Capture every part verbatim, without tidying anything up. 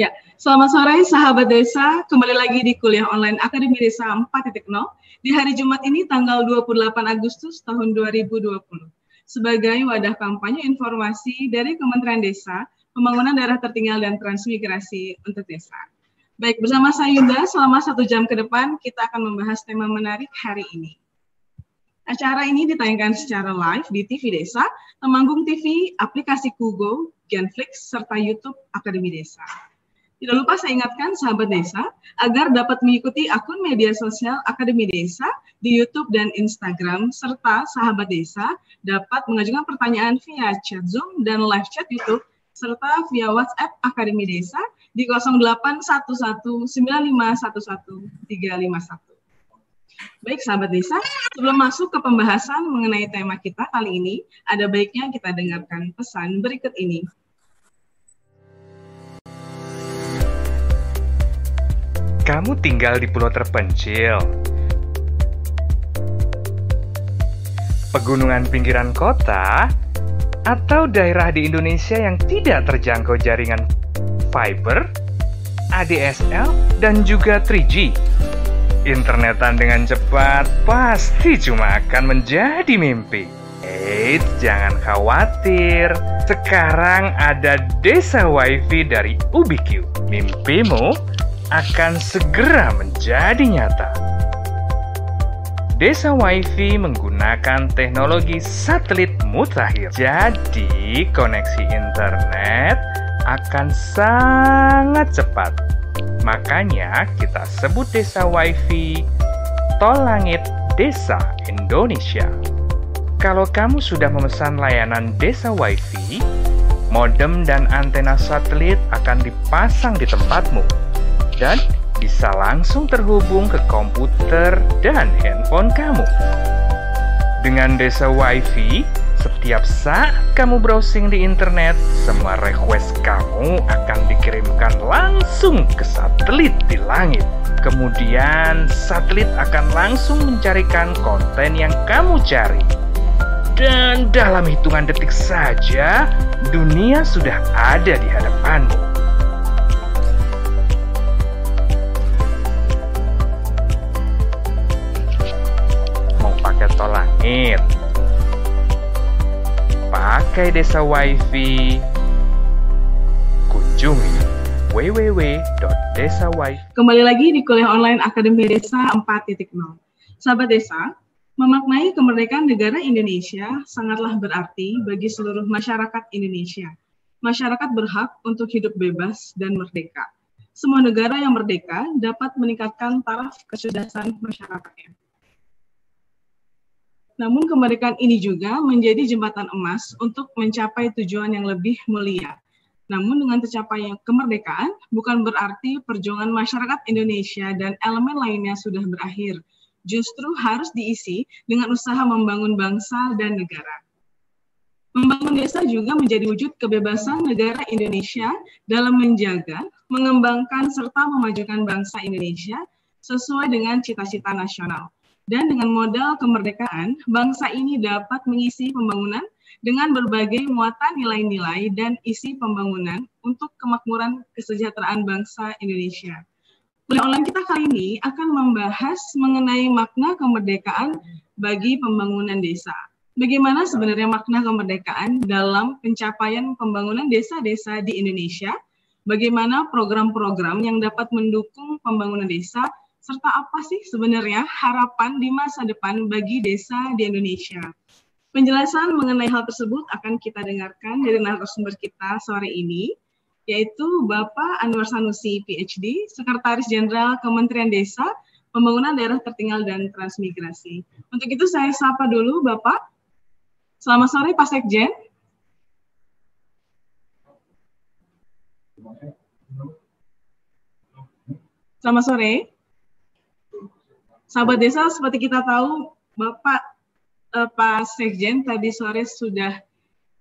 Ya, selamat sore sahabat desa, kembali lagi di kuliah online Akademi Desa empat titik nol di hari Jumat ini tanggal dua puluh delapan Agustus tahun dua ribu dua puluh. Sebagai wadah kampanye informasi dari Kementerian Desa, Pembangunan Daerah Tertinggal dan Transmigrasi untuk Desa. Baik, bersama saya Yunda, selama satu jam ke depan kita akan membahas tema menarik hari ini. Acara ini ditayangkan secara live di T V Desa, Temanggung T V, aplikasi Google, Genflix, serta Youtube Akademi Desa. Tidak lupa saya ingatkan sahabat desa, agar dapat mengikuti akun media sosial Akademi Desa di Youtube dan Instagram, serta sahabat desa dapat mengajukan pertanyaan via chat Zoom dan live chat Youtube, serta via WhatsApp Akademi Desa di nol delapan satu satu sembilan lima satu satu tiga lima satu. Baik sahabat desa, sebelum masuk ke pembahasan mengenai tema kita kali ini, ada baiknya kita dengarkan pesan berikut ini. Kamu tinggal di pulau terpencil, pegunungan pinggiran kota, atau daerah di Indonesia yang tidak terjangkau jaringan fiber, A D S L, dan juga tiga G. Internetan dengan cepat pasti cuma akan menjadi mimpi. Eits, jangan khawatir. Sekarang ada Desa Wifi dari Ubiquiti. Mimpimu akan segera menjadi nyata. Desa Wifi menggunakan teknologi satelit mutakhir. Jadi, koneksi internet akan sangat cepat. Makanya kita sebut Desa Wifi Tol Langit Desa Indonesia. Kalau kamu sudah memesan layanan Desa Wifi, modem dan antena satelit akan dipasang di tempatmu dan bisa langsung terhubung ke komputer dan handphone kamu. Dengan Desa Wifi, setiap saat kamu browsing di internet, semua request kamu akan dikirimkan langsung ke satelit di langit. Kemudian, satelit akan langsung mencarikan konten yang kamu cari. Dan dalam hitungan detik saja, dunia sudah ada di hadapanmu. Mau pakai tol langit? Pakai Desa Wifi. Kunjungi w w w titik desa wifi titik com. Kembali lagi di kuliah online Akademi Desa empat titik nol. Sahabat desa, memaknai kemerdekaan negara Indonesia sangatlah berarti bagi seluruh masyarakat Indonesia. Masyarakat berhak untuk hidup bebas dan merdeka. Semua negara yang merdeka dapat meningkatkan taraf kecerdasan masyarakatnya. Namun kemerdekaan ini juga menjadi jembatan emas untuk mencapai tujuan yang lebih mulia. Namun dengan tercapainya kemerdekaan bukan berarti perjuangan masyarakat Indonesia dan elemen lainnya sudah berakhir. Justru harus diisi dengan usaha membangun bangsa dan negara. Membangun desa juga menjadi wujud kebebasan negara Indonesia dalam menjaga, mengembangkan, serta memajukan bangsa Indonesia sesuai dengan cita-cita nasional. Dan dengan modal kemerdekaan, bangsa ini dapat mengisi pembangunan dengan berbagai muatan nilai-nilai dan isi pembangunan untuk kemakmuran kesejahteraan bangsa Indonesia. Kuliah online kita kali ini akan membahas mengenai makna kemerdekaan bagi pembangunan desa. Bagaimana sebenarnya makna kemerdekaan dalam pencapaian pembangunan desa-desa di Indonesia? Bagaimana program-program yang dapat mendukung pembangunan desa? Serta apa sih sebenarnya harapan di masa depan bagi desa di Indonesia? Penjelasan mengenai hal tersebut akan kita dengarkan dari narasumber kita sore ini, yaitu Bapak Anwar Sanusi, P H D, Sekretaris Jenderal Kementerian Desa, Pembangunan Daerah Tertinggal dan Transmigrasi. Untuk itu saya sapa dulu Bapak. Selamat sore Pak Sekjen. Selamat sore. Sahabat desa, seperti kita tahu, Bapak eh, Pak Sekjen tadi sore sudah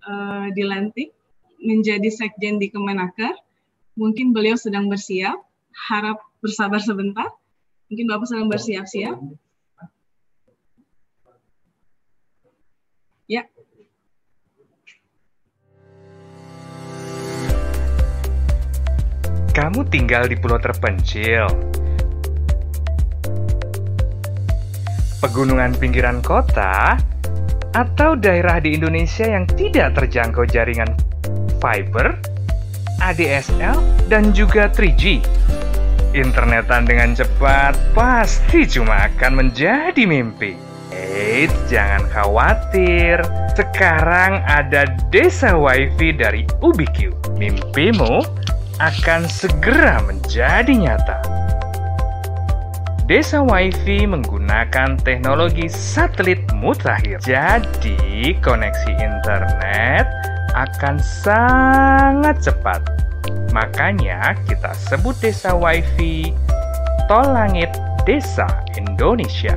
eh, dilantik menjadi Sekjen di Kemenaker. Mungkin beliau sedang bersiap, harap bersabar sebentar. Mungkin Bapak sedang bersiap-siap. Ya. Kamu tinggal di pulau terpencil, pegunungan pinggiran kota, atau daerah di Indonesia yang tidak terjangkau jaringan fiber, A D S L, dan juga tiga G. Internetan dengan cepat pasti cuma akan menjadi mimpi. Eits, jangan khawatir. Sekarang ada Desa Wifi dari Ubiquiti. Mimpimu akan segera menjadi nyata. Desa Wifi menggunakan teknologi satelit mutakhir. Jadi, koneksi internet akan sangat cepat. Makanya kita sebut Desa Wifi Tol Langit Desa Indonesia.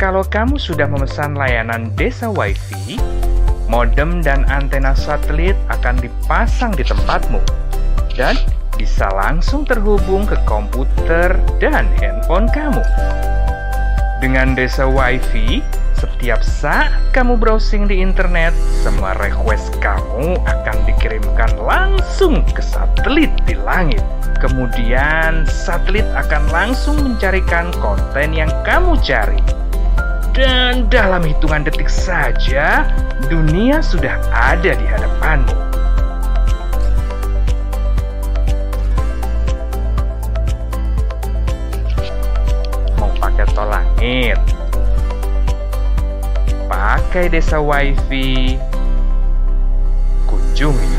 Kalau kamu sudah memesan layanan Desa Wifi, modem dan antena satelit akan dipasang di tempatmu dan bisa langsung terhubung ke komputer dan handphone kamu. Dengan Desa Wifi, setiap saat kamu browsing di internet, semua request kamu akan dikirimkan langsung ke satelit di langit. Kemudian satelit akan langsung mencarikan konten yang kamu cari. Dan dalam hitungan detik saja, dunia sudah ada di hadapanmu. Tol langit, pakai Desa Wifi. Kunjungi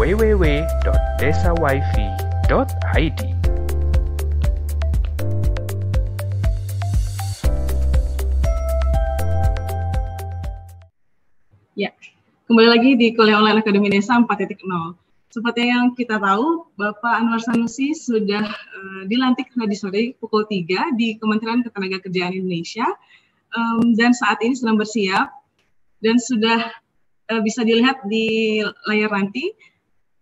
w w w titik desa wifi titik i d. Ya, kembali lagi di kuliah online Akademi Desa empat titik nol. Seperti yang kita tahu, Bapak Anwar Sanusi sudah uh, dilantik tadi sore pukul tiga di Kementerian Ketenagakerjaan Indonesia, um, dan saat ini sedang bersiap dan sudah uh, bisa dilihat di layar nanti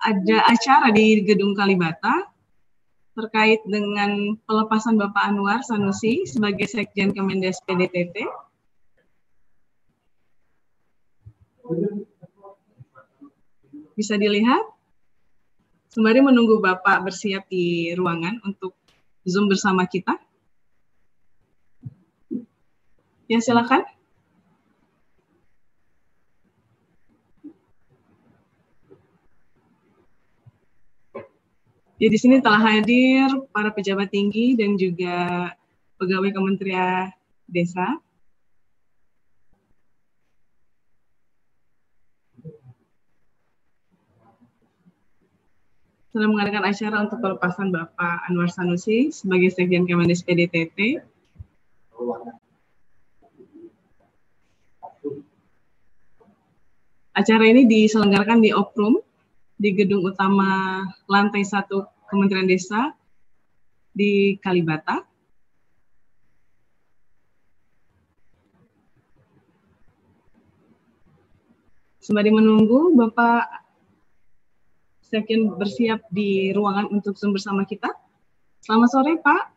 ada acara di Gedung Kalibata terkait dengan pelepasan Bapak Anwar Sanusi sebagai Sekjen Kemendes P D T T. Bisa dilihat? Sembari menunggu Bapak bersiap di ruangan untuk Zoom bersama kita. Ya, silakan. Ya, di sini telah hadir para pejabat tinggi dan juga pegawai Kementerian Desa. Sedang mengadakan acara untuk pelepasan Bapak Anwar Sanusi sebagai Sekjen Kemendes P D T T. Acara ini diselenggarakan di Oprum, di gedung utama lantai satu Kementerian Desa di Kalibata. Sembari menunggu Bapak Sekjen bersiap di ruangan untuk Zoom bersama kita. Selamat sore, Pak.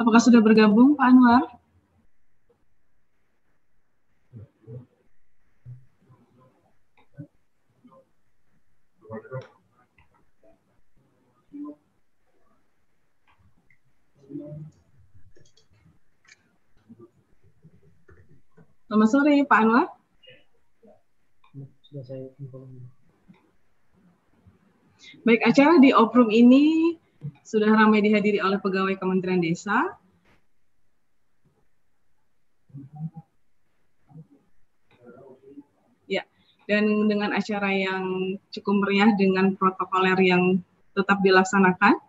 Apakah sudah bergabung, Pak Anwar? Selamat sore, Pak Anwar. Sudah saya informasi. Baik, acara di Oprum ini sudah ramai dihadiri oleh pegawai Kementerian Desa. Ya, dan dengan acara yang cukup meriah dengan protokoler yang tetap dilaksanakan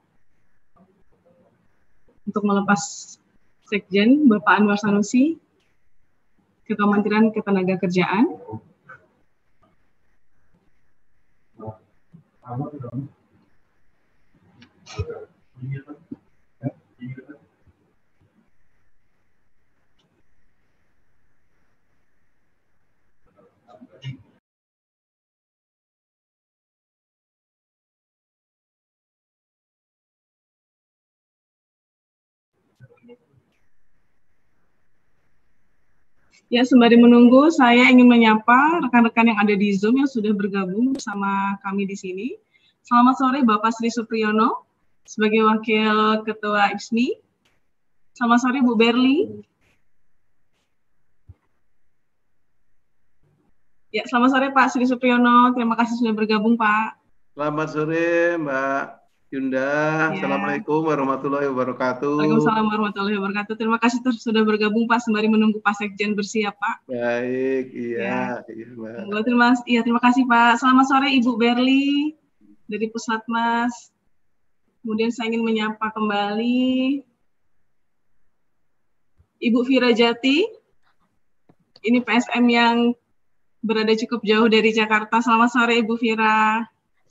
untuk melepas Sekjen Bapak Anwar Sanusi ke Kementerian Ketenagakerjaan. Ya, sembari menunggu, saya ingin menyapa rekan-rekan yang ada di Zoom yang sudah bergabung bersama kami di sini. Selamat sore Bapak Sri Supriyono sebagai Wakil Ketua I S M I. Selamat sore Bu Berli. Ya, selamat sore Pak Sri Supriyono. Terima kasih sudah bergabung, Pak. Selamat sore Mbak Yunda. Ya. Assalamualaikum warahmatullahi wabarakatuh. Waalaikumsalam warahmatullahi wabarakatuh. Terima kasih sudah bergabung, Pak, sembari menunggu Pak Sekjen bersiap, Pak. Baik, iya. Ya. Iya, Mbak. Terima, ya, terima kasih, Pak. Selamat sore Ibu Berli dari Puslatmas. Kemudian saya ingin menyapa kembali Ibu Fira Jati. Ini P S M yang berada cukup jauh dari Jakarta. Selamat sore Ibu Fira.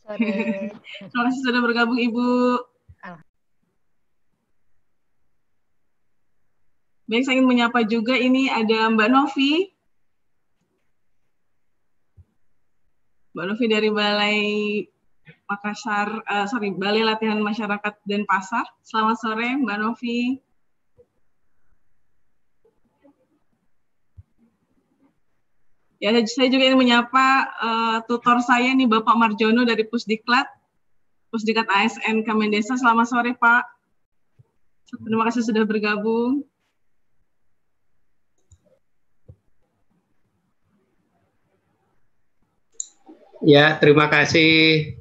Sore. Terima kasih sudah bergabung Ibu. Baik, saya ingin menyapa juga ini ada Mbak Novi. Mbak Novi dari Balai Makassar, uh, sorry, Balai Latihan Masyarakat dan Pasar. Selamat sore Mbak Novi. Ya, saya juga ingin menyapa uh, tutor saya nih Bapak Marjono dari Pusdiklat, Pusdiklat A S N Kementerian Desa. Selamat sore Pak. Terima kasih sudah bergabung. Ya, terima kasih.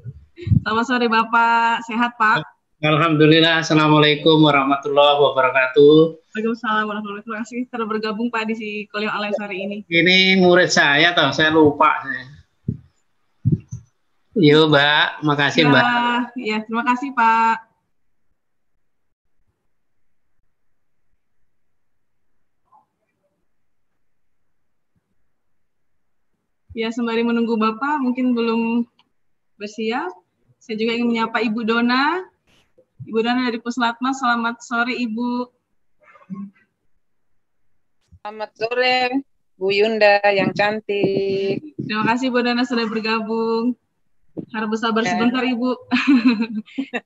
Selamat sore Bapak. Sehat Pak? Alhamdulillah. Assalamualaikum warahmatullahi wabarakatuh. Waalaikumsalam warahmatullahi wabarakatuh. Terima kasih telah bergabung Pak di kuliah online sore ini. Ini murid saya, toh saya lupa. Yo Mbak, makasih ya, Mbak. Ya, terima kasih Pak. Ya, sembari menunggu Bapak, mungkin belum bersiap. Saya juga ingin menyapa Ibu Dona. Ibu Dona dari Puslatmas. Selamat sore Ibu. Selamat sore Bu Yunda yang cantik. Terima kasih Bu Dona sudah bergabung. Harus bersabar ya. Sebentar Ibu.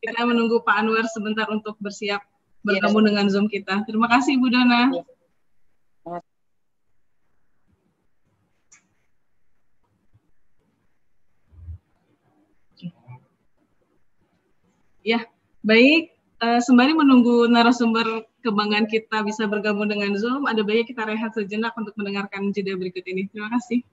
Kita menunggu Pak Anwar sebentar untuk bersiap bertemu ya, dengan Zoom kita. Terima kasih Bu Dona. Ya. Ya, baik. Uh, sembari menunggu narasumber kebanggaan kita bisa bergabung dengan Zoom, ada baiknya kita rehat sejenak untuk mendengarkan jeda berikut ini. Terima kasih.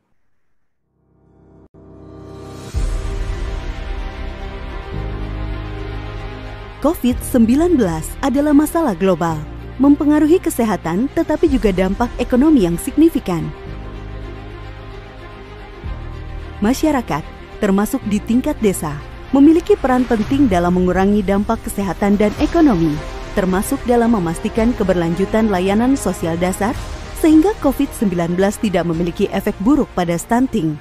COVID sembilan belas adalah masalah global, mempengaruhi kesehatan tetapi juga dampak ekonomi yang signifikan. Masyarakat, termasuk di tingkat desa, memiliki peran penting dalam mengurangi dampak kesehatan dan ekonomi, termasuk dalam memastikan keberlanjutan layanan sosial dasar, sehingga COVID sembilan belas tidak memiliki efek buruk pada stunting.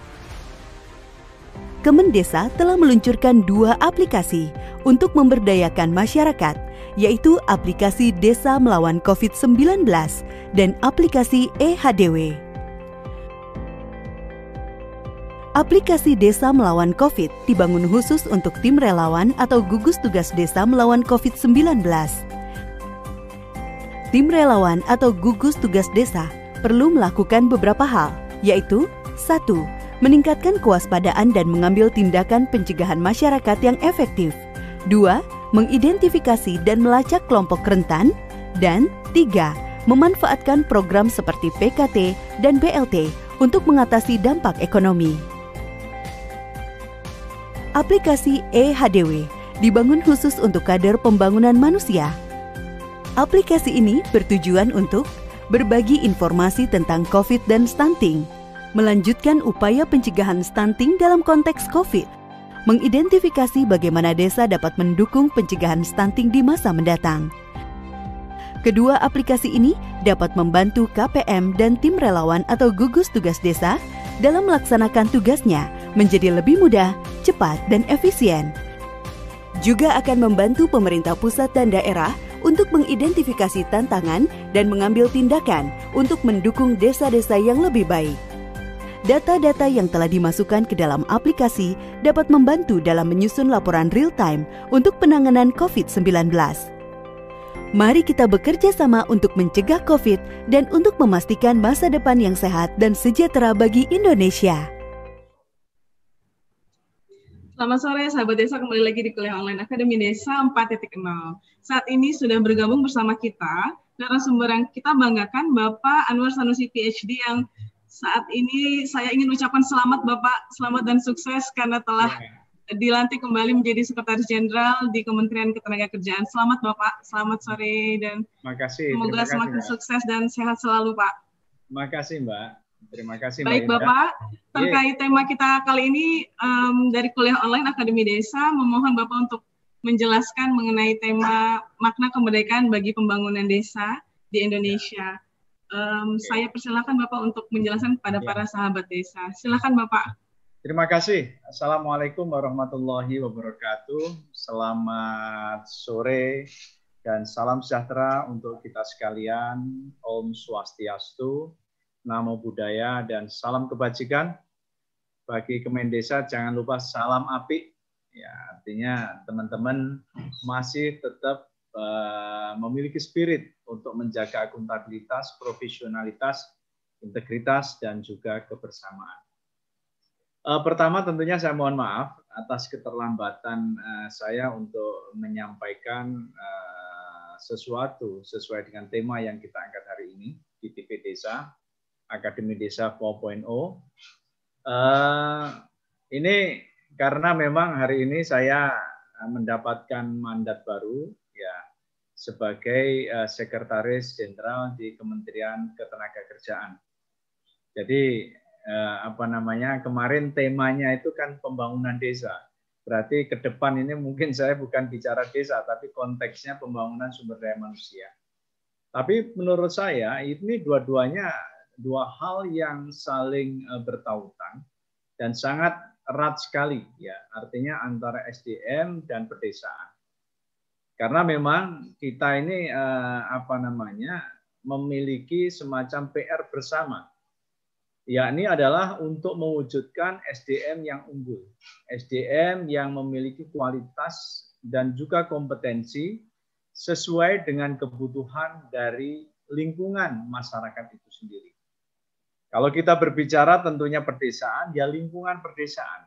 Kemendesa telah meluncurkan dua aplikasi untuk memberdayakan masyarakat, yaitu aplikasi Desa Melawan COVID sembilan belas dan aplikasi e H D W. Aplikasi Desa Melawan COVID dibangun khusus untuk tim relawan atau gugus tugas desa melawan COVID sembilan belas. Tim relawan atau gugus tugas desa perlu melakukan beberapa hal, yaitu satu. Meningkatkan kewaspadaan dan mengambil tindakan pencegahan masyarakat yang efektif. dua. Mengidentifikasi dan melacak kelompok rentan. Dan tiga. Memanfaatkan program seperti P K T dan B L T untuk mengatasi dampak ekonomi. Aplikasi e H D W dibangun khusus untuk kader pembangunan manusia. Aplikasi ini bertujuan untuk berbagi informasi tentang COVID dan stunting, melanjutkan upaya pencegahan stunting dalam konteks COVID, mengidentifikasi bagaimana desa dapat mendukung pencegahan stunting di masa mendatang. Kedua aplikasi ini dapat membantu K P M dan tim relawan atau gugus tugas desa dalam melaksanakan tugasnya menjadi lebih mudah, cepat, dan efisien. Juga akan membantu pemerintah pusat dan daerah untuk mengidentifikasi tantangan dan mengambil tindakan untuk mendukung desa-desa yang lebih baik. Data-data yang telah dimasukkan ke dalam aplikasi dapat membantu dalam menyusun laporan real-time untuk penanganan COVID sembilan belas. Mari kita bekerja sama untuk mencegah COVID dan untuk memastikan masa depan yang sehat dan sejahtera bagi Indonesia. Selamat sore, sahabat desa, kembali lagi di kuliah online Akademi Desa empat titik nol. Saat ini sudah bergabung bersama kita narasumber yang kita banggakan, Bapak Anwar Sanusi P H D, yang saat ini saya ingin ucapkan selamat Bapak, selamat dan sukses karena telah dilantik kembali menjadi Sekretaris Jenderal di Kementerian Ketenagakerjaan. Selamat Bapak, selamat sore, dan makasih, semoga kasih, semakin Mbak. Sukses dan sehat selalu Pak. Terima kasih Mbak. Terima kasih. Baik Mbak Bapak, terkait yeah. tema kita kali ini um, dari kuliah online Akademi Desa, memohon Bapak untuk menjelaskan mengenai tema makna kemerdekaan bagi pembangunan desa di Indonesia. Um, okay. Saya persilakan Bapak untuk menjelaskan kepada yeah. para sahabat desa. Silakan Bapak. Terima kasih. Assalamualaikum warahmatullahi wabarakatuh. Selamat sore dan salam sejahtera untuk kita sekalian. Om Swastiastu. Namo Buddhaya dan salam kebajikan. Bagi Kemendesa jangan lupa salam api. Ya, artinya teman-teman masih tetap uh, memiliki spirit untuk menjaga akuntabilitas, profesionalitas, integritas, dan juga kebersamaan. Uh, pertama tentunya saya mohon maaf atas keterlambatan uh, saya untuk menyampaikan uh, sesuatu sesuai dengan tema yang kita angkat hari ini di T V Desa. Akademi Desa empat titik nol. Uh, ini karena memang hari ini saya mendapatkan mandat baru ya sebagai uh, Sekretaris Jenderal di Kementerian Ketenagakerjaan. Jadi uh, apa namanya kemarin temanya itu kan pembangunan desa. Berarti ke depan ini mungkin saya bukan bicara desa tapi konteksnya pembangunan sumber daya manusia. Tapi menurut saya ini dua-duanya dua hal yang saling bertautan dan sangat erat sekali ya, artinya antara S D M dan pedesaan. Karena memang kita ini eh, apa namanya memiliki semacam P R bersama, yakni adalah untuk mewujudkan S D M yang unggul, S D M yang memiliki kualitas dan juga kompetensi sesuai dengan kebutuhan dari lingkungan masyarakat itu sendiri. Kalau kita berbicara tentunya pedesaan, ya lingkungan pedesaan.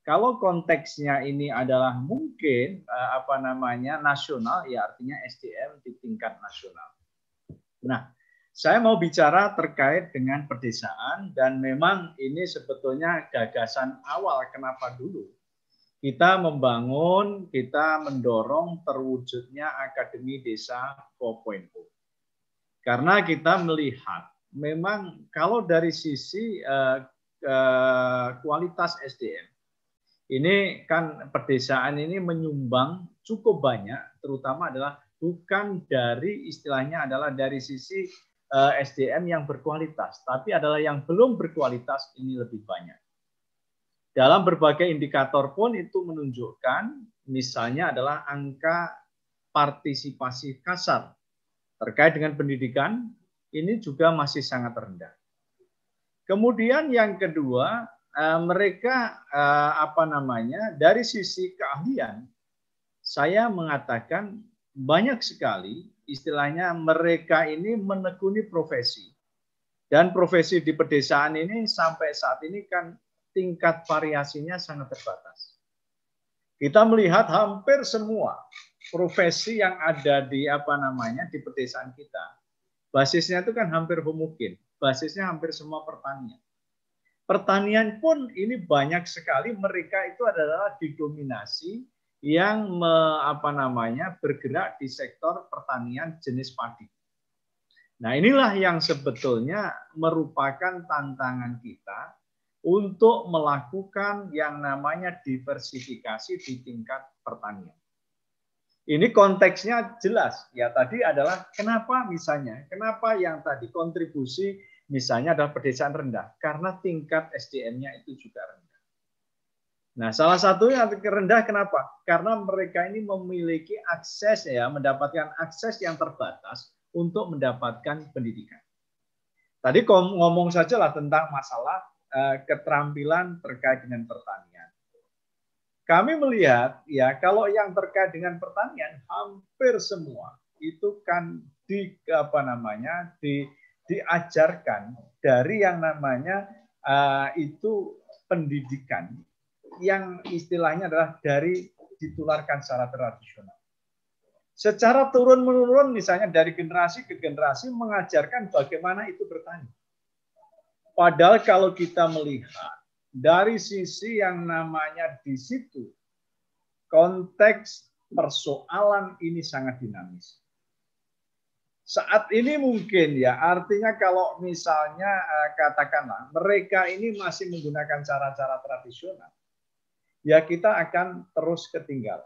Kalau konteksnya ini adalah mungkin apa namanya nasional, ya artinya S D M di tingkat nasional. Nah, saya mau bicara terkait dengan pedesaan dan memang ini sebetulnya gagasan awal kenapa dulu kita membangun, kita mendorong terwujudnya Akademi Desa empat titik nol. Karena kita melihat memang kalau dari sisi uh, uh, kualitas S D M, ini kan pedesaan ini menyumbang cukup banyak, terutama adalah bukan dari istilahnya adalah dari sisi uh, S D M yang berkualitas, tapi adalah yang belum berkualitas ini lebih banyak. Dalam berbagai indikator pun itu menunjukkan, misalnya adalah angka partisipasi kasar terkait dengan pendidikan, ini juga masih sangat rendah. Kemudian yang kedua, mereka apa namanya dari sisi keahlian, saya mengatakan banyak sekali istilahnya mereka ini menekuni profesi. Dan profesi di pedesaan ini sampai saat ini kan tingkat variasinya sangat terbatas. Kita melihat hampir semua profesi yang ada di apa namanya di pedesaan kita. Basisnya itu kan hampir homogen, basisnya hampir semua pertanian. Pertanian pun ini banyak sekali mereka itu adalah didominasi yang me, apa namanya bergerak di sektor pertanian jenis padi. Nah inilah yang sebetulnya merupakan tantangan kita untuk melakukan yang namanya diversifikasi di tingkat pertanian. Ini konteksnya jelas ya tadi adalah kenapa misalnya kenapa yang tadi kontribusi misalnya adalah pedesaan rendah karena tingkat S D M-nya itu juga rendah. Nah salah satunya rendah kenapa? Karena mereka ini memiliki akses ya mendapatkan akses yang terbatas untuk mendapatkan pendidikan. Tadi ngomong sajalah tentang masalah eh, keterampilan terkait dengan pertanian. Kami melihat ya kalau yang terkait dengan pertanian hampir semua itu kan di apa namanya di diajarkan dari yang namanya uh, itu pendidikan yang istilahnya adalah dari ditularkan secara tradisional. Secara turun-menurun misalnya dari generasi ke generasi mengajarkan bagaimana itu bertani. Padahal kalau kita melihat dari sisi yang namanya di situ, konteks persoalan ini sangat dinamis. Saat ini mungkin ya, artinya kalau misalnya katakanlah mereka ini masih menggunakan cara-cara tradisional, ya kita akan terus ketinggalan.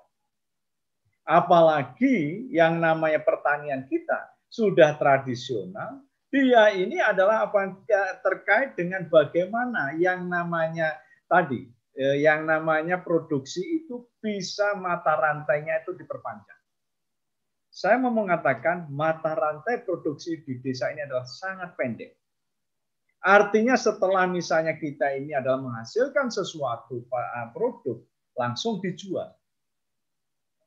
Apalagi yang namanya pertanian kita sudah tradisional, dia ini adalah apa terkait dengan bagaimana yang namanya tadi, yang namanya produksi itu bisa mata rantainya itu diperpanjang. Saya mau mengatakan mata rantai produksi di desa ini adalah sangat pendek. Artinya setelah misalnya kita ini adalah menghasilkan sesuatu produk, langsung dijual.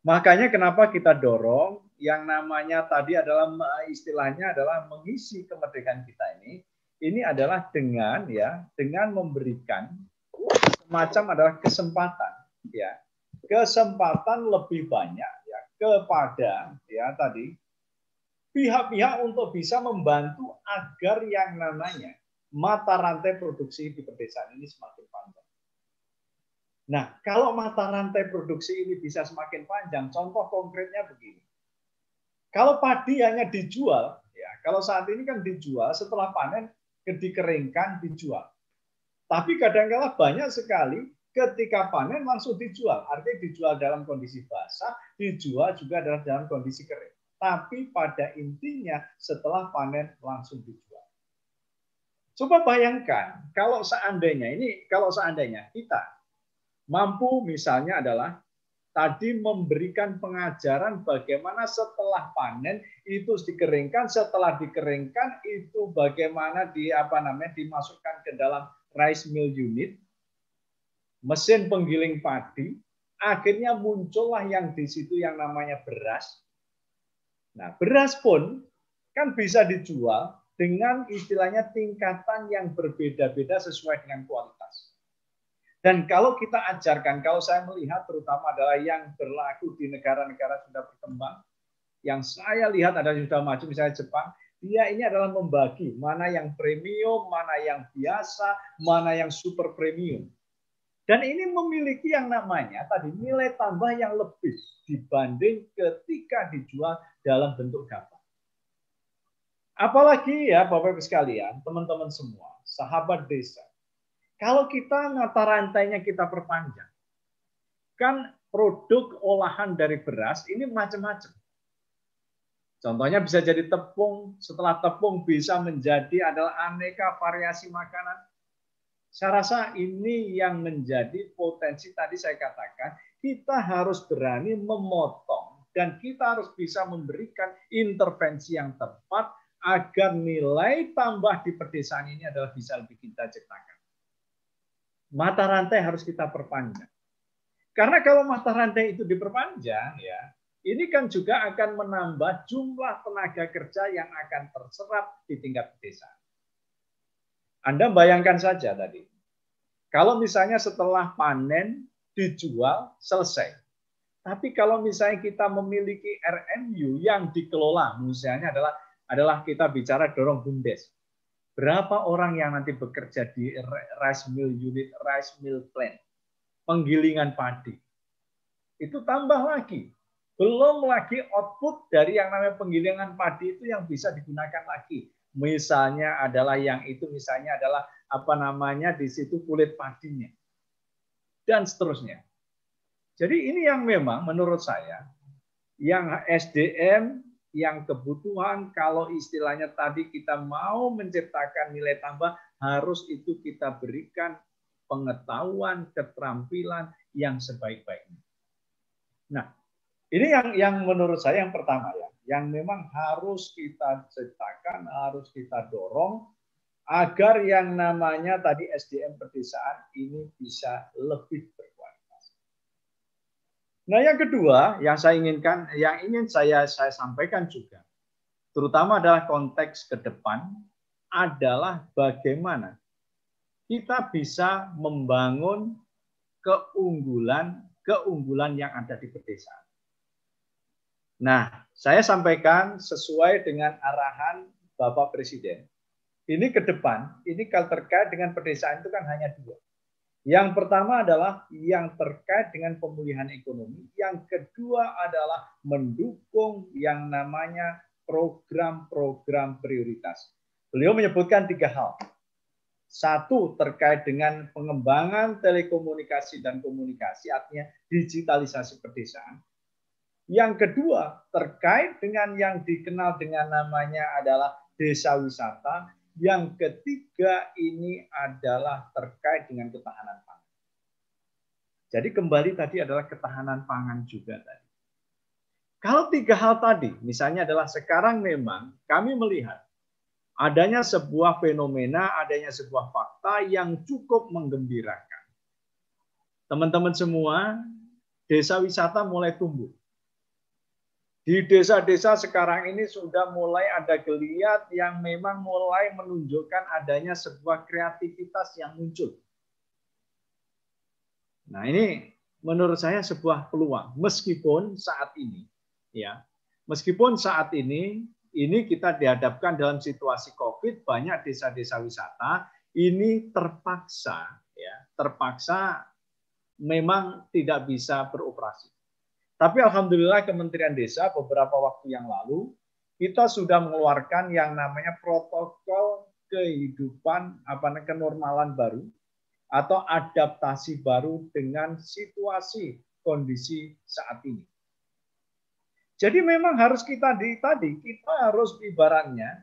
Makanya kenapa kita dorong yang namanya tadi adalah istilahnya adalah mengisi kemerdekaan kita ini, ini adalah dengan ya dengan memberikan semacam adalah kesempatan ya. Kesempatan lebih banyak ya kepada ya tadi pihak-pihak untuk bisa membantu agar yang namanya mata rantai produksi di pedesaan ini semakin panjang. Nah, kalau mata rantai produksi ini bisa semakin panjang, contoh konkretnya begini. Kalau padi hanya dijual, ya, kalau saat ini kan dijual, setelah panen dikeringkan dijual. Tapi kadang-kala banyak sekali ketika panen langsung dijual. Artinya dijual dalam kondisi basah, dijual juga adalah dalam kondisi kering. Tapi pada intinya setelah panen langsung dijual. Coba bayangkan kalau seandainya ini, kalau seandainya kita mampu misalnya adalah tadi memberikan pengajaran bagaimana setelah panen itu dikeringkan, setelah dikeringkan itu bagaimana di apa namanya dimasukkan ke dalam rice mill unit, mesin penggiling padi, akhirnya muncullah yang di situ yang namanya beras. Nah, beras pun kan bisa dijual dengan istilahnya tingkatan yang berbeda-beda sesuai dengan kualitas. Dan kalau kita ajarkan, kalau saya melihat terutama adalah yang berlaku di negara-negara sudah berkembang, yang saya lihat ada sudah maju, misalnya Jepang, dia ini adalah membagi mana yang premium, mana yang biasa, mana yang super premium. Dan ini memiliki yang namanya tadi nilai tambah yang lebih dibanding ketika dijual dalam bentuk gabah. Apalagi ya Bapak-Ibu sekalian, teman-teman semua, sahabat desa, kalau kita mata rantainya kita perpanjang, kan produk olahan dari beras ini macam-macam. Contohnya bisa jadi tepung, setelah tepung bisa menjadi adalah aneka variasi makanan. Saya rasa ini yang menjadi potensi tadi saya katakan, kita harus berani memotong dan kita harus bisa memberikan intervensi yang tepat agar nilai tambah di pedesaan ini adalah bisa lebih kita ciptakan. Mata rantai harus kita perpanjang. Karena kalau mata rantai itu diperpanjang, ya ini kan juga akan menambah jumlah tenaga kerja yang akan terserap di tingkat desa. Anda bayangkan saja tadi, kalau misalnya setelah panen dijual selesai, tapi kalau misalnya kita memiliki R M U yang dikelola, misalnya adalah adalah kita bicara dorong BUMDes. Berapa orang yang nanti bekerja di rice mill unit, rice mill plant, penggilingan padi? Itu tambah lagi. Belum lagi output dari yang namanya penggilingan padi itu yang bisa digunakan lagi. Misalnya adalah yang itu misalnya adalah apa namanya di situ kulit padinya. Dan seterusnya. Jadi ini yang memang menurut saya yang S D M yang kebutuhan kalau istilahnya tadi kita mau menciptakan nilai tambah harus itu kita berikan pengetahuan, keterampilan yang sebaik-baiknya. Nah, ini yang yang menurut saya yang pertama ya, yang memang harus kita ciptakan, harus kita dorong agar yang namanya tadi S D M pedesaan ini bisa lebih berkembang. Nah, yang kedua yang saya inginkan, yang ingin saya saya sampaikan juga, terutama adalah konteks ke depan adalah bagaimana kita bisa membangun keunggulan-keunggulan yang ada di pedesaan. Nah, saya sampaikan sesuai dengan arahan Bapak Presiden. Ini ke depan, ini kalau terkait dengan pedesaan itu kan hanya dua. Yang pertama adalah yang terkait dengan pemulihan ekonomi. Yang kedua adalah mendukung yang namanya program-program prioritas. Beliau menyebutkan tiga hal. Satu, terkait dengan pengembangan telekomunikasi dan komunikasi, artinya digitalisasi pedesaan. Yang kedua, terkait dengan yang dikenal dengan namanya adalah desa wisata. Yang ketiga ini adalah terkait dengan ketahanan pangan. Jadi kembali tadi adalah ketahanan pangan juga tadi. Kalau tiga hal tadi, misalnya adalah sekarang memang kami melihat adanya sebuah fenomena, adanya sebuah fakta yang cukup menggembirakan. Teman-teman semua, desa wisata mulai tumbuh. Di desa-desa sekarang ini sudah mulai ada geliat yang memang mulai menunjukkan adanya sebuah kreativitas yang muncul. Nah, ini menurut saya sebuah peluang. Meskipun saat ini, ya, meskipun saat ini ini kita dihadapkan dalam situasi COVID, banyak desa-desa wisata ini terpaksa, ya, terpaksa memang tidak bisa beroperasi. Tapi alhamdulillah Kementerian Desa beberapa waktu yang lalu kita sudah mengeluarkan yang namanya protokol kehidupan apa kenormalan baru atau adaptasi baru dengan situasi kondisi saat ini. Jadi memang harus kita di tadi kita harus ibaratnya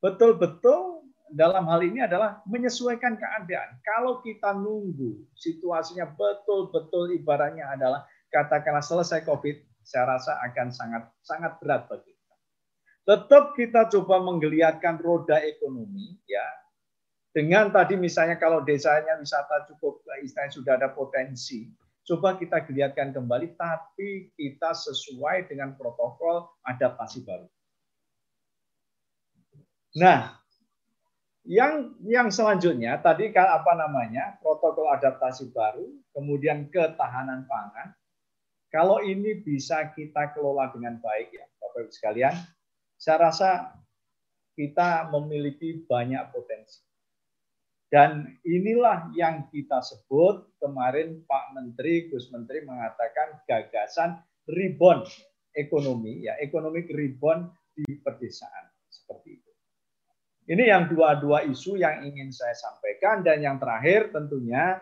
betul-betul dalam hal ini adalah menyesuaikan keadaan. Kalau kita nunggu situasinya betul-betul ibaratnya adalah katakanlah selesai COVID, saya rasa akan sangat sangat berat bagi kita. Tetap kita coba menggeliatkan roda ekonomi, ya. Dengan tadi misalnya kalau desanya wisata cukup, istilahnya sudah ada potensi, coba kita geliatkan kembali, tapi kita sesuai dengan protokol adaptasi baru. Nah, yang yang selanjutnya tadi apa namanya protokol adaptasi baru, kemudian ketahanan pangan. Kalau ini bisa kita kelola dengan baik, ya Bapak-Ibu sekalian, saya rasa kita memiliki banyak potensi. Dan inilah yang kita sebut kemarin Pak Menteri, Gus Menteri mengatakan gagasan rebound ekonomi, ya economic rebound di pedesaan seperti itu. Ini yang dua-dua isu yang ingin saya sampaikan, dan yang terakhir tentunya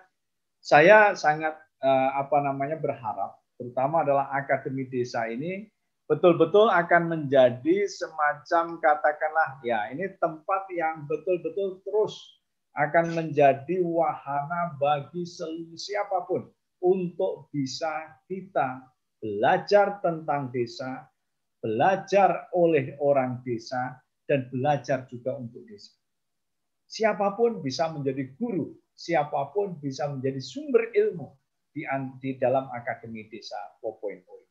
saya sangat eh, apa namanya berharap. Terutama adalah Akademi Desa ini betul-betul akan menjadi semacam katakanlah ya ini tempat yang betul-betul terus akan menjadi wahana bagi siapapun untuk bisa kita belajar tentang desa, belajar oleh orang desa, dan belajar juga untuk desa. Siapapun bisa menjadi guru, siapapun bisa menjadi sumber ilmu di dalam Akademi Desa empat titik nol.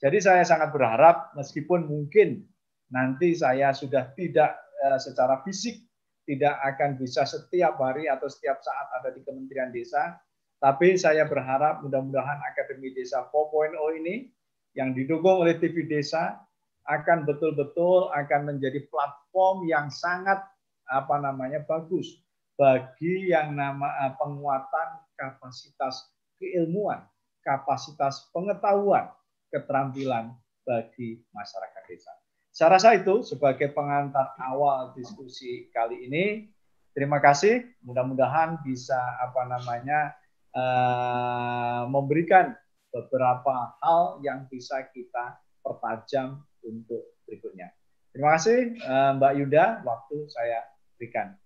Jadi saya sangat berharap meskipun mungkin nanti saya sudah tidak secara fisik tidak akan bisa setiap hari atau setiap saat ada di Kementerian Desa, tapi saya berharap mudah-mudahan Akademi Desa empat titik nol ini yang didukung oleh T V Desa akan betul-betul akan menjadi platform yang sangat apa namanya bagus bagi yang nama penguatan kapasitas keilmuan, kapasitas pengetahuan, keterampilan bagi masyarakat desa. Saya rasa itu sebagai pengantar awal diskusi kali ini. Terima kasih. Mudah-mudahan bisa apa namanya eh, memberikan beberapa hal yang bisa kita pertajam untuk berikutnya. Terima kasih eh, Mbak Yuda. Waktu saya berikan.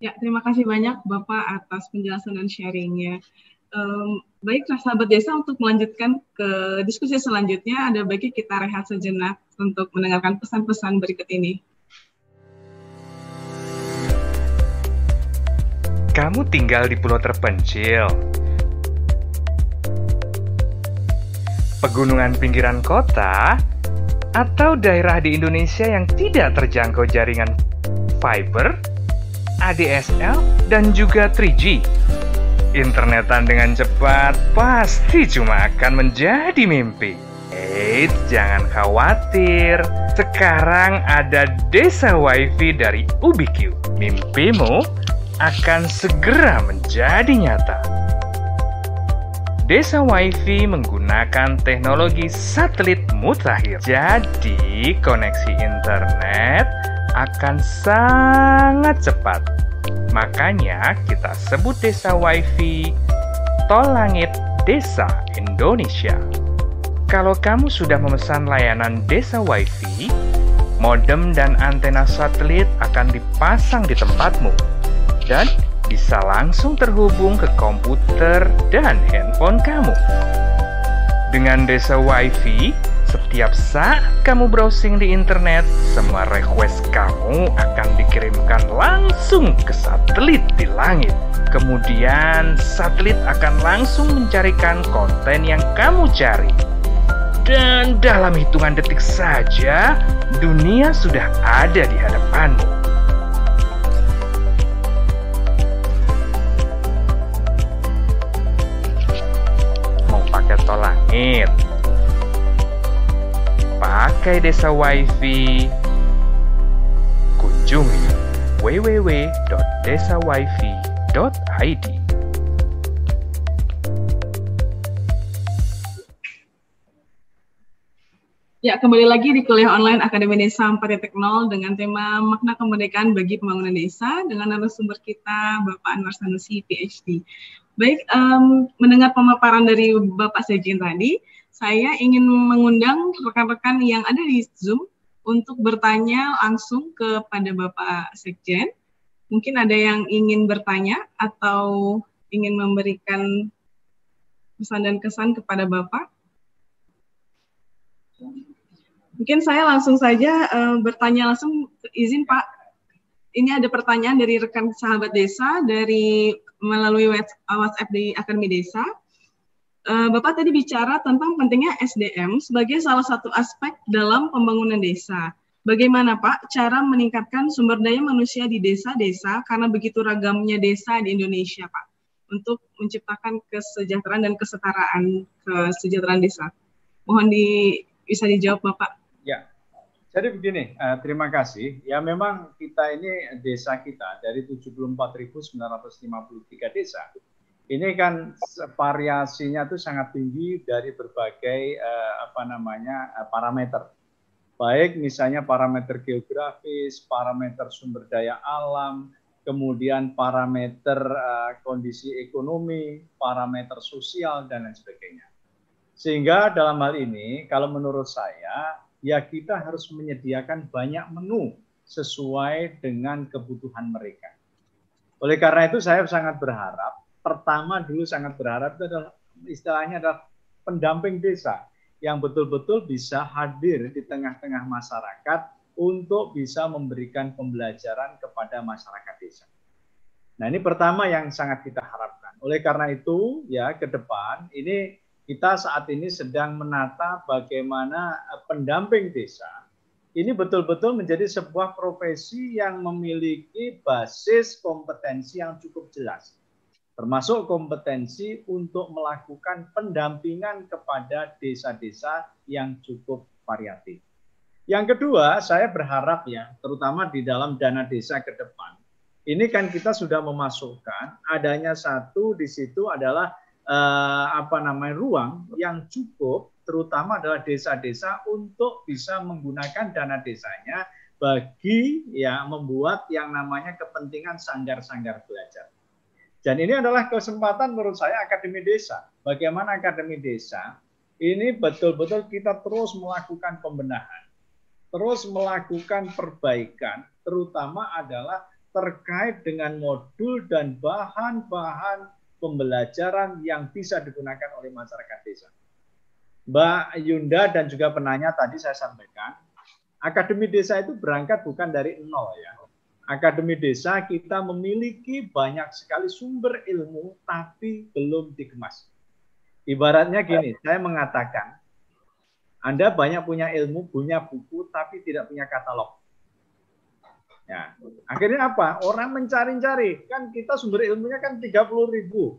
Ya, terima kasih banyak Bapak atas penjelasan dan sharingnya. Um, baiklah sahabat desa, untuk melanjutkan ke diskusi selanjutnya, ada baiknya kita rehat sejenak untuk mendengarkan pesan-pesan berikut ini. Kamu tinggal di pulau terpencil, pegunungan pinggiran kota, atau daerah di Indonesia yang tidak terjangkau jaringan fiber, A D S L, dan juga tiga G. internetan dengan cepat pasti cuma akan menjadi mimpi. Eits, jangan khawatir. Sekarang ada Desa Wifi dari Ubiquiti. Mimpimu akan segera menjadi nyata. Desa Wifi menggunakan teknologi satelit mutakhir. Jadi, koneksi internet akan sangat cepat. Makanya kita sebut Desa Wifi Tol Langit Desa Indonesia. Kalau kamu sudah memesan layanan Desa Wifi, modem dan antena satelit akan dipasang di tempatmu dan bisa langsung terhubung ke komputer dan handphone kamu. Dengan Desa Wifi, setiap saat kamu browsing di internet, semua request kamu akan dikirimkan langsung ke satelit di langit. Kemudian satelit akan langsung mencarikan konten yang kamu cari. Dan dalam hitungan detik saja, dunia sudah ada di hadapanmu. Tol langit, pakai Desa Wifi. Kunjungi w w w titik desa wifi titik i d. Ya, kembali lagi di kuliah online Akademi Desa empat titik nol dengan tema makna kemerdekaan bagi pembangunan desa dengan narasumber kita Bapak Anwar Sanusi, P H D. Baik, um, mendengar pemaparan dari Bapak Sejin tadi, saya ingin mengundang rekan-rekan yang ada di Zoom untuk bertanya langsung kepada Bapak Sekjen. Mungkin ada yang ingin bertanya atau ingin memberikan pesan dan kesan kepada Bapak. Mungkin saya langsung saja uh, bertanya langsung, izin Pak. Ini ada pertanyaan dari rekan sahabat desa dari melalui WhatsApp di Akademi Desa. Bapak tadi bicara tentang pentingnya S D M sebagai salah satu aspek dalam pembangunan desa. Bagaimana Pak cara meningkatkan sumber daya manusia di desa-desa karena begitu ragamnya desa di Indonesia Pak, untuk menciptakan kesejahteraan dan kesetaraan kesejahteraan desa? Mohon di, bisa dijawab Bapak. Ya, jadi begini, uh, terima kasih. Ya memang kita ini desa kita dari tujuh puluh empat ribu sembilan ratus lima puluh tiga desa. Ini kan variasinya itu sangat tinggi dari berbagai uh, apa namanya uh, parameter. Baik misalnya parameter geografis, parameter sumber daya alam, kemudian parameter uh, kondisi ekonomi, parameter sosial dan lain sebagainya. Sehingga dalam hal ini kalau menurut saya ya kita harus menyediakan banyak menu sesuai dengan kebutuhan mereka. Oleh karena itu saya sangat berharap, pertama dulu sangat berharap itu adalah istilahnya adalah pendamping desa yang betul-betul bisa hadir di tengah-tengah masyarakat untuk bisa memberikan pembelajaran kepada masyarakat desa. Nah ini pertama yang sangat kita harapkan. Oleh karena itu ya ke depan ini kita saat ini sedang menata bagaimana pendamping desa ini betul-betul menjadi sebuah profesi yang memiliki basis kompetensi yang cukup jelas. Termasuk kompetensi untuk melakukan pendampingan kepada desa-desa yang cukup variatif. Yang kedua, saya berharap ya, terutama di dalam dana desa ke depan. Ini kan kita sudah memasukkan adanya satu di situ adalah Eh, apa namanya ruang yang cukup, terutama adalah desa-desa untuk bisa menggunakan dana desanya bagi ya membuat yang namanya kepentingan sanggar-sanggar belajar. Dan ini adalah kesempatan menurut saya Akademi Desa. Bagaimana Akademi Desa ini betul-betul kita terus melakukan pembenahan, terus melakukan perbaikan, terutama adalah terkait dengan modul dan bahan-bahan pembelajaran yang bisa digunakan oleh masyarakat desa. Mbak Yunda dan juga penanya tadi saya sampaikan, Akademi Desa itu berangkat bukan dari nol ya. Akademi Desa kita memiliki banyak sekali sumber ilmu tapi belum dikemas. Ibaratnya gini, saya mengatakan, Anda banyak punya ilmu, punya buku tapi tidak punya katalog. Ya. Akhirnya apa? Orang mencari-cari. Kan kita sumber ilmunya kan tiga puluh ribu.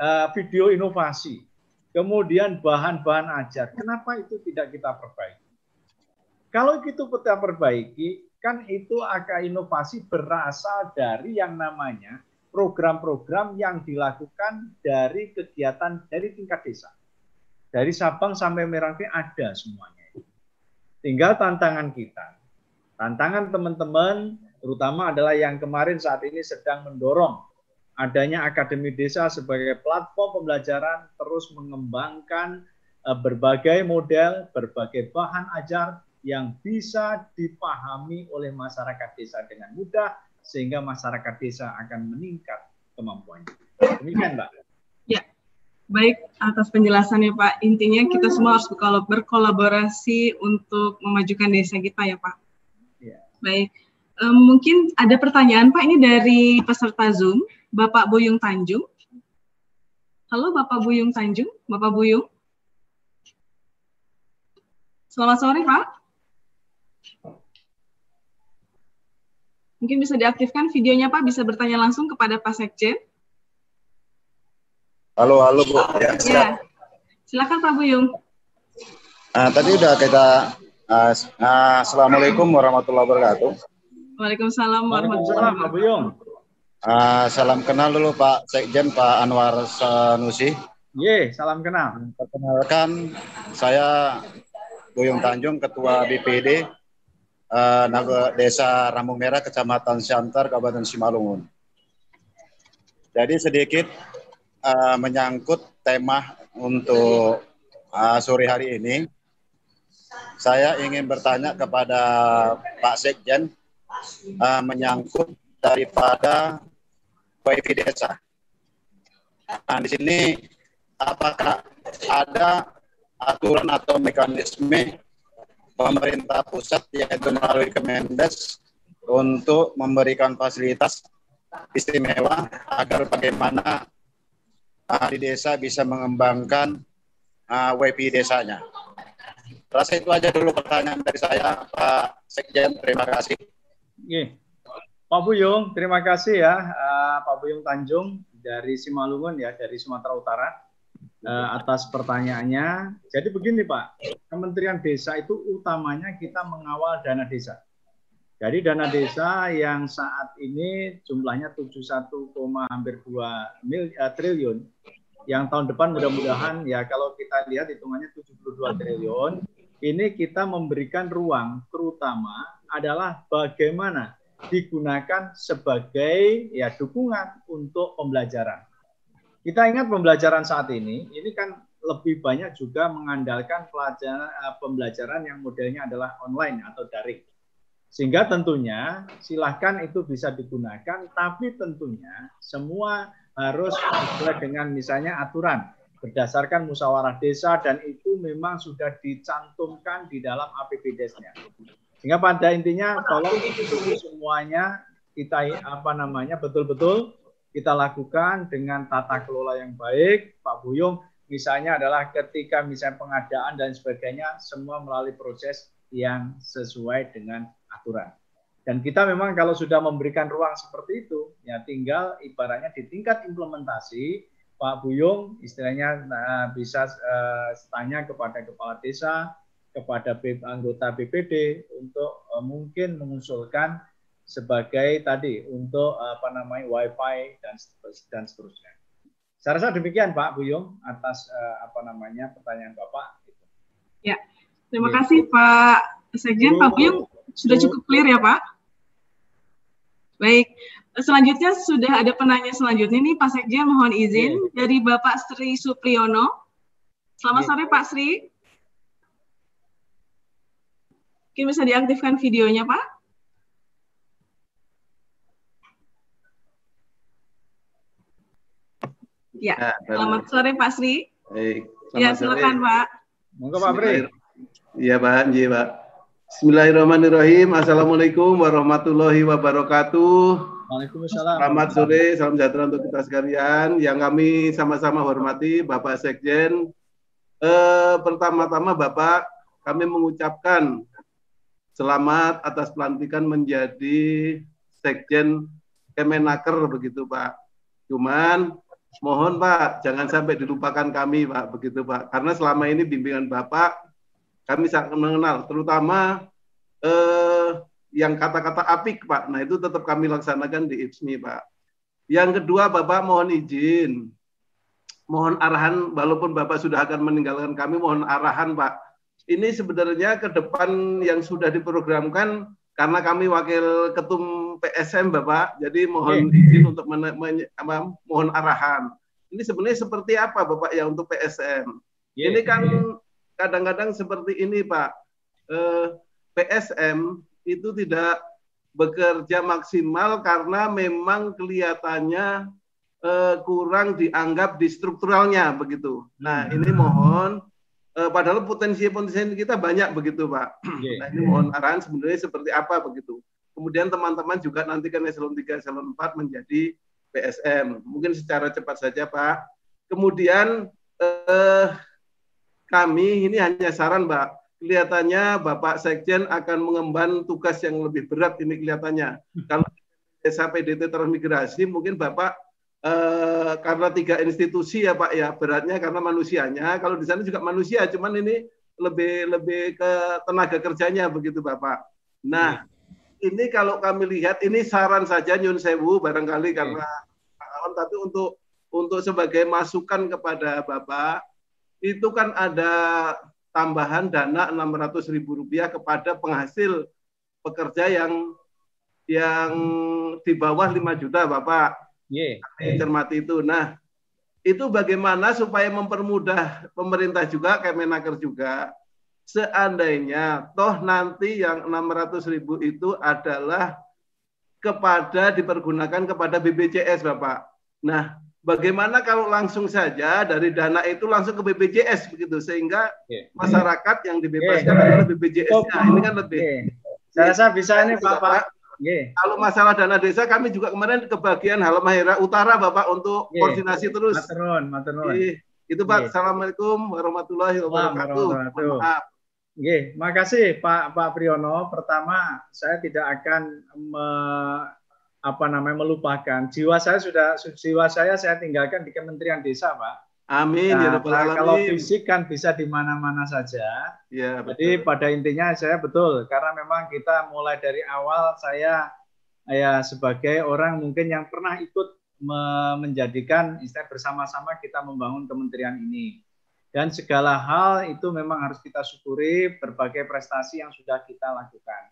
uh, video inovasi, kemudian bahan-bahan ajar. Kenapa itu tidak kita perbaiki? Kalau itu kita perbaiki, kan itu akan inovasi berasal dari yang namanya program-program yang dilakukan dari kegiatan dari tingkat desa. Dari Sabang sampai Merauke ada semuanya. Tinggal tantangan kita. Tantangan teman-teman terutama adalah yang kemarin saat ini sedang mendorong adanya Akademi Desa sebagai platform pembelajaran, terus mengembangkan berbagai model, berbagai bahan ajar yang bisa dipahami oleh masyarakat desa dengan mudah, sehingga masyarakat desa akan meningkat kemampuannya. Demikian, Mbak. Ya, baik atas penjelasannya, Pak. Intinya kita semua harus berkolaborasi untuk memajukan desa kita, ya, Pak. Ya. Baik. Mungkin ada pertanyaan, Pak, ini dari peserta Zoom, Bapak Buyung Tanjung. Halo, Bapak Buyung Tanjung. Bapak Buyung. Selamat sore, Pak. Mungkin bisa diaktifkan videonya, Pak, bisa bertanya langsung kepada Pak Sekjen. Halo, halo, Bu. Ya, ya. Silakan, Pak Buyung. Nah, tadi udah kita, uh, uh, Assalamualaikum warahmatullahi wabarakatuh. Waalaikumsalam warahmatullahi wabarakatuh. Uh, salam kenal dulu Pak Sekjen, Pak Anwar Sanusi. Ye, salam kenal. Perkenalkan, saya Buyung Tanjung, Ketua B P D uh, Desa Rambung Merah, Kecamatan Siantar, Kabupaten Simalungun. Jadi sedikit uh, menyangkut tema untuk uh, sore hari ini. Saya ingin bertanya kepada Pak Sekjen, Uh, menyangkut daripada T V Desa. Nah, di sini apakah ada aturan atau mekanisme pemerintah pusat yaitu melalui Kemendes untuk memberikan fasilitas istimewa agar bagaimana uh, di desa bisa mengembangkan uh, T V desanya. Rasa itu aja dulu pertanyaan dari saya, Pak Sekjen. Terima kasih. Oke, Pak Buyung, terima kasih ya, uh, Pak Buyung Tanjung dari Simalungun ya, dari Sumatera Utara, uh, atas pertanyaannya. Jadi begini, Pak, Kementerian Desa itu utamanya kita mengawal dana desa. Jadi dana desa yang saat ini jumlahnya tujuh puluh satu, hampir dua triliun, yang tahun depan mudah-mudahan ya kalau kita lihat hitungannya tujuh puluh dua triliun, ini kita memberikan ruang terutama adalah bagaimana digunakan sebagai ya dukungan untuk pembelajaran. Kita ingat pembelajaran saat ini, ini kan lebih banyak juga mengandalkan pelajaran, pembelajaran yang modelnya adalah online atau daring. Sehingga tentunya silahkan itu bisa digunakan, tapi tentunya semua harus sesuai dengan misalnya aturan berdasarkan musyawarah desa dan itu memang sudah dicantumkan di dalam A P B D-nya. Sehingga pada intinya tolong semuanya kita apa namanya betul-betul kita lakukan dengan tata kelola yang baik, Pak Buyung. Misalnya adalah ketika misalnya pengadaan dan sebagainya semua melalui proses yang sesuai dengan aturan. Dan kita memang kalau sudah memberikan ruang seperti itu, ya tinggal ibaratnya di tingkat implementasi, Pak Buyung istilahnya bisa uh, tanya kepada kepala desa, kepada anggota B P D untuk uh, mungkin mengusulkan sebagai tadi untuk uh, apa namanya Wi-Fi dan dan seterusnya. Saya rasa demikian, Pak Buyung, atas uh, apa namanya pertanyaan Bapak. Ya, terima kasih Pak Sekjen. Pak Buyung sudah cukup clear ya, Pak. Baik, selanjutnya sudah ada penanya selanjutnya nih Pak Sekjen, mohon izin ya. Dari Bapak Sri Supriyono. Selamat ya. Sore Pak Sri. Mungkin bisa diaktifkan videonya, Pak. Ya, nah, selamat sore Pak Sri. Baik, ya, silakan sore. Pak. Monggo Pak Sri. Iya, Pak, nggih, Pak. Bismillahirrahmanirrahim. Assalamualaikum warahmatullahi wabarakatuh. Waalaikumsalam. Selamat sore, salam sejahtera untuk kita sekalian. Yang kami sama-sama hormati Bapak Sekjen. Eh, pertama-tama Bapak, kami mengucapkan selamat atas pelantikan menjadi Sekjen Kemenaker begitu Pak. Cuman Mohon Pak, jangan sampai dilupakan kami Pak, begitu Pak. Karena selama ini bimbingan Bapak kami sangat mengenal, terutama eh, yang kata-kata apik Pak. Nah itu tetap kami laksanakan di I S M I Pak. Yang kedua Bapak mohon izin, mohon arahan, walaupun Bapak sudah akan meninggalkan kami, mohon arahan Pak. Ini sebenarnya ke depan yang sudah diprogramkan, karena kami wakil ketum P S M Bapak, jadi mohon izin untuk men men men mohon arahan. Ini sebenarnya seperti apa Bapak ya untuk P S M? Yeah, ini kan kadang-kadang yeah. seperti ini Pak, eh, P S M itu tidak bekerja maksimal karena memang kelihatannya eh, kurang dianggap di strukturalnya begitu. Nah ini mohon. Padahal potensi-potensi kita banyak begitu Pak. Yeah. Nah ini mohon arahan sebenarnya seperti apa begitu. Kemudian teman-teman juga nantikan eselon tiga, eselon empat menjadi P S M. Mungkin secara cepat saja Pak. Kemudian eh, kami ini hanya saran Pak. Kelihatannya Bapak Sekjen akan mengemban tugas yang lebih berat ini kelihatannya. Kalau S P D T transmigrasi mungkin Bapak Uh, karena tiga institusi ya Pak ya, beratnya karena manusianya. Kalau di sana juga manusia, cuman ini lebih lebih ke tenaga kerjanya begitu Bapak. Nah hmm. ini kalau kami lihat ini saran saja nyun sewu barangkali karena hmm. tapi untuk untuk sebagai masukan kepada Bapak itu kan ada tambahan dana enam ratus ribu rupiah kepada penghasil pekerja yang yang di bawah lima juta Bapak. Yeah. Cermati itu. Nah, itu bagaimana supaya mempermudah pemerintah juga, Kemenaker juga, seandainya toh nanti yang enam ratus ribu itu adalah kepada dipergunakan kepada B B J S, Bapak. Nah, bagaimana kalau langsung saja dari dana itu langsung ke B B J S begitu, sehingga yeah. masyarakat yang dibebaskan yeah. adalah B B J S-nya. Oh, ini kan lebih. Yeah. Saya rasa bisa ini, Bapak. Bapak. Yeah. Kalau masalah dana desa, kami juga kemarin ke bagian Halmahera Utara, Bapak, untuk yeah. koordinasi terus. Maturun, maturun. Eh, itu, Pak. Yeah. Assalamualaikum warahmatullahi wabarakatuh. Maaf. Yeah. Makasih, Pak Pak Priyono. Pertama, saya tidak akan me, apa namanya melupakan. Jiwa saya sudah jiwa saya saya tinggalkan di Kementerian Desa, Pak. Amin. Nah, ya, kalau fisik kan bisa di mana-mana saja. Ya, jadi betul. Pada intinya saya betul karena memang kita mulai dari awal saya ya sebagai orang mungkin yang pernah ikut me menjadikan istilah bersama-sama kita membangun kementerian ini dan segala hal itu memang harus kita syukuri berbagai prestasi yang sudah kita lakukan.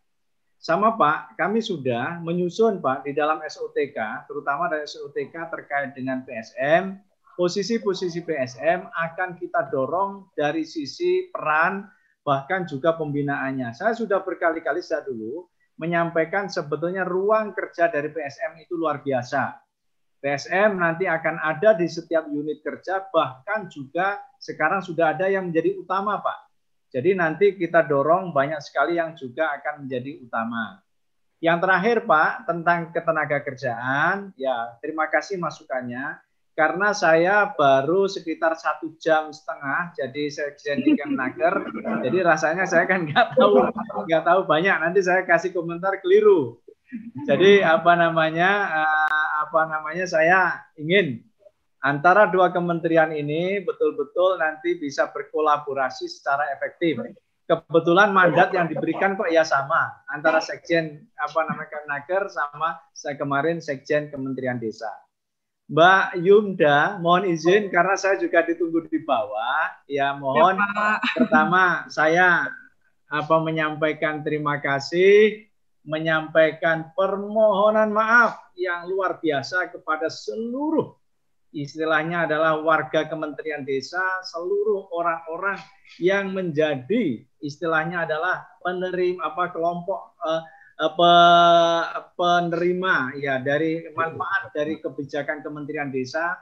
Sama Pak, kami sudah menyusun Pak di dalam S O T K terutama dari S O T K terkait dengan P S M. Posisi-posisi P S M akan kita dorong dari sisi peran, bahkan juga pembinaannya. Saya sudah berkali-kali sejak dulu menyampaikan sebetulnya ruang kerja dari P S M itu luar biasa. P S M nanti akan ada di setiap unit kerja, bahkan juga sekarang sudah ada yang menjadi utama, Pak. Jadi nanti kita dorong banyak sekali yang juga akan menjadi utama. Yang terakhir, Pak, tentang ketenagakerjaan, ya terima kasih masukannya. Karena saya baru sekitar satu jam setengah, jadi saya jadi Kemenaker, jadi rasanya saya kan nggak tahu, nggak tahu banyak. Nanti saya kasih komentar keliru. Jadi apa namanya, apa namanya saya ingin antara dua kementerian ini betul-betul nanti bisa berkolaborasi secara efektif. Kebetulan mandat yang diberikan kok ya sama antara Sekjen apa namanya Kemenaker sama saya kemarin Sekjen Kementerian Desa. Mbak Yumda, mohon izin karena saya juga ditunggu di bawah. Ya mohon ya, pertama saya apa menyampaikan terima kasih, menyampaikan permohonan maaf yang luar biasa kepada seluruh istilahnya adalah warga Kementerian Desa, seluruh orang-orang yang menjadi istilahnya adalah penerima apa kelompok eh, penerima ya dari manfaat dari kebijakan Kementerian Desa,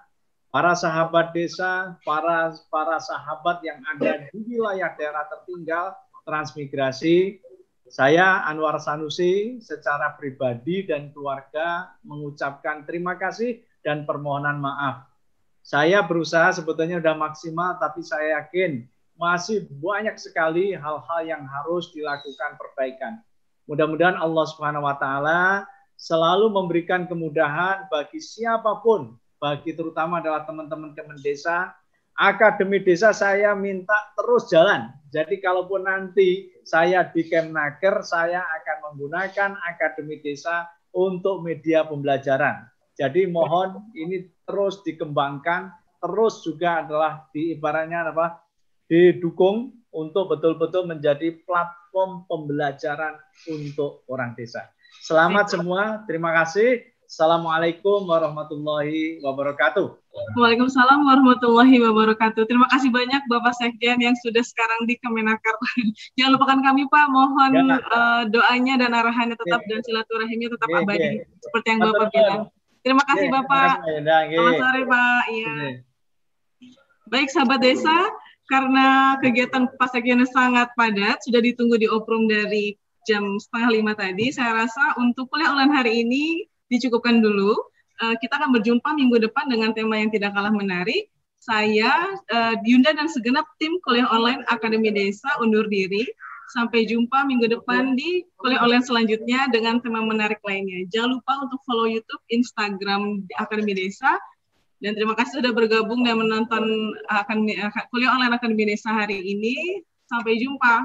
para sahabat desa, para para sahabat yang ada di wilayah daerah tertinggal transmigrasi. Saya Anwar Sanusi secara pribadi dan keluarga mengucapkan terima kasih dan permohonan maaf. Saya berusaha sebetulnya sudah maksimal, tapi saya yakin masih banyak sekali hal-hal yang harus dilakukan perbaikan. Mudah-mudahan Allah Subhanahu wa Ta'ala selalu memberikan kemudahan bagi siapapun bagi terutama adalah teman-teman Kemen Desa. Akademi Desa saya minta terus jalan. Jadi kalaupun nanti saya di Kemnaker, saya akan menggunakan Akademi Desa untuk media pembelajaran. Jadi mohon ini terus dikembangkan, terus juga adalah diibaratnya apa? Didukung untuk betul-betul menjadi platform pembelajaran untuk orang desa. Selamat semua, terima kasih. Assalamualaikum warahmatullahi wabarakatuh. Waalaikumsalam warahmatullahi wabarakatuh. Terima kasih banyak Bapak Sekjen yang sudah sekarang di Kemenaker. Jangan lupakan kami Pak, mohon ya, uh, doanya dan arahannya tetap ya, dan silaturahimnya tetap ya, abadi ya, seperti yang Bapak bilang. Terima kasih ya, Bapak. Ya, ya. Selamat sore Pak. Ya. Ya. Baik sahabat desa, karena kegiatan Pak Sekjennya sangat padat, sudah ditunggu di oprom dari jam setengah lima tadi. Saya rasa untuk kuliah online hari ini dicukupkan dulu. Kita akan berjumpa minggu depan dengan tema yang tidak kalah menarik. Saya, Yunda dan segenap tim kuliah online Akademi Desa undur diri. Sampai jumpa minggu depan di kuliah online selanjutnya dengan tema menarik lainnya. Jangan lupa untuk follow YouTube, Instagram Akademi Desa. Dan terima kasih sudah bergabung dan menonton kuliah online Akademi Desa hari ini. Sampai jumpa.